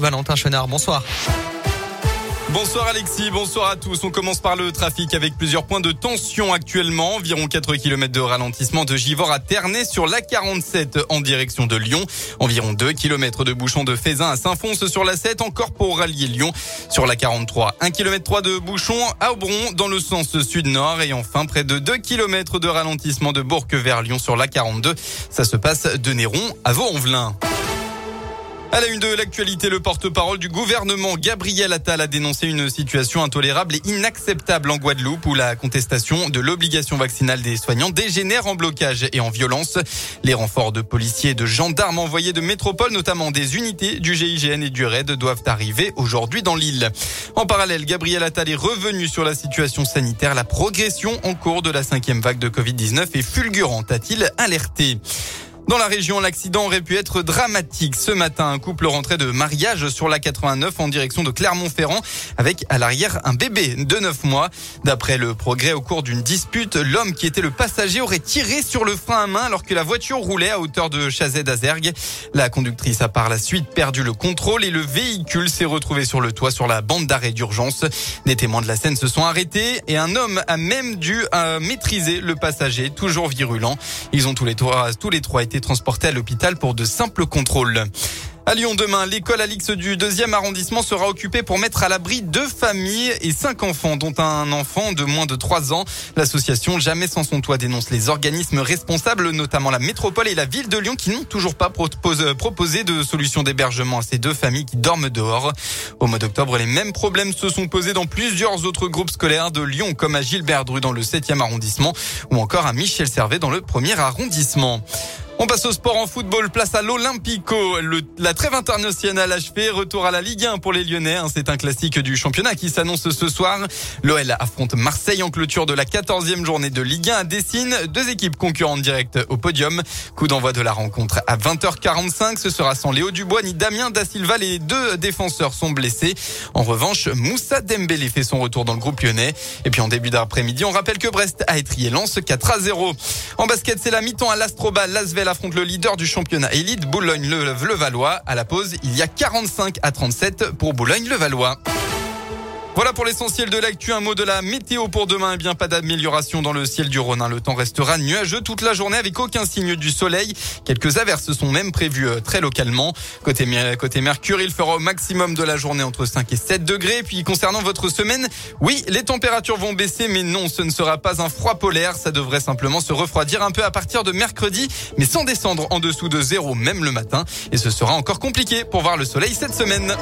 Valentin Chenard. Bonsoir. Bonsoir Alexis, bonsoir à tous. On commence par le trafic avec plusieurs points de tension actuellement. Environ 4 km de ralentissement de Givors à Ternay sur l'A47 en direction de Lyon. Environ 2 km de bouchons de Fézin à Saint-Fons sur l'A7 encore pour rallier Lyon. Sur l'A43, 1 km 3 de bouchons à Aubron dans le sens sud-nord. Et enfin près de 2 km de ralentissement de Bourque vers Lyon sur l'A42. Ça se passe de Néron à Vaux-en-Velin. À la une de l'actualité, le porte-parole du gouvernement Gabriel Attal a dénoncé une situation intolérable et inacceptable en Guadeloupe où la contestation de l'obligation vaccinale des soignants dégénère en blocage et en violence. Les renforts de policiers et de gendarmes envoyés de métropole, notamment des unités du GIGN et du RAID, doivent arriver aujourd'hui dans l'île. En parallèle, Gabriel Attal est revenu sur la situation sanitaire. La progression en cours de la 5e vague de Covid-19 est fulgurante, a-t-il alerté. Dans la région, l'accident aurait pu être dramatique. Ce matin, un couple rentrait de mariage sur l'A89 en direction de Clermont-Ferrand avec à l'arrière un bébé de 9 mois. D'après Le Progrès, au cours d'une dispute, l'homme qui était le passager aurait tiré sur le frein à main alors que la voiture roulait à hauteur de Chazet d'Azergues. La conductrice a par la suite perdu le contrôle et le véhicule s'est retrouvé sur le toit sur la bande d'arrêt d'urgence. Des témoins de la scène se sont arrêtés et un homme a même dû maîtriser le passager, toujours virulent. Ils ont tous les trois été transporté à l'hôpital pour de simples contrôles. À Lyon, demain, l'école Alix du 2e arrondissement sera occupée pour mettre à l'abri 2 familles et 5 enfants, dont un enfant de moins de 3 ans. L'association Jamais sans son toit dénonce les organismes responsables, notamment la métropole et la ville de Lyon, qui n'ont toujours pas proposé de solution d'hébergement à ces 2 familles qui dorment dehors. Au mois d'octobre, les mêmes problèmes se sont posés dans plusieurs autres groupes scolaires de Lyon, comme à Gilbert Dru dans le 7e arrondissement ou encore à Michel Servet dans le 1er arrondissement. On passe au sport en football, place à l'Olympico. La trêve internationale achevée, retour à la Ligue 1 pour les Lyonnais. C'est un classique du championnat qui s'annonce ce soir. L'OL affronte Marseille en clôture de la 14e journée de Ligue 1 à Dessine. 2 équipes concurrentes directes au podium. Coup d'envoi de la rencontre à 20h45. Ce sera sans Léo Dubois ni Damien Da Silva. Les 2 défenseurs sont blessés. En revanche, Moussa Dembélé fait son retour dans le groupe lyonnais. Et puis en début d'après-midi, on rappelle que Brest a étrié Lens 4-0. En basket, c'est la mi-temps à l'Astrobal. L'Asvel affronte le leader du championnat élite, Boulogne-Levallois. À la pause, il y a 45-37 pour Boulogne-Levallois. Voilà pour l'essentiel de l'actu. Un mot de la météo pour demain. Eh bien, pas d'amélioration dans le ciel du Rhône. Le temps restera nuageux toute la journée avec aucun signe du soleil. Quelques averses sont même prévues très localement. Côté Mercure, il fera au maximum de la journée entre 5 et 7 degrés. Puis concernant votre semaine, oui, les températures vont baisser, mais non, ce ne sera pas un froid polaire. Ça devrait simplement se refroidir un peu à partir de mercredi, mais sans descendre en dessous de 0, même le matin. Et ce sera encore compliqué pour voir le soleil cette semaine.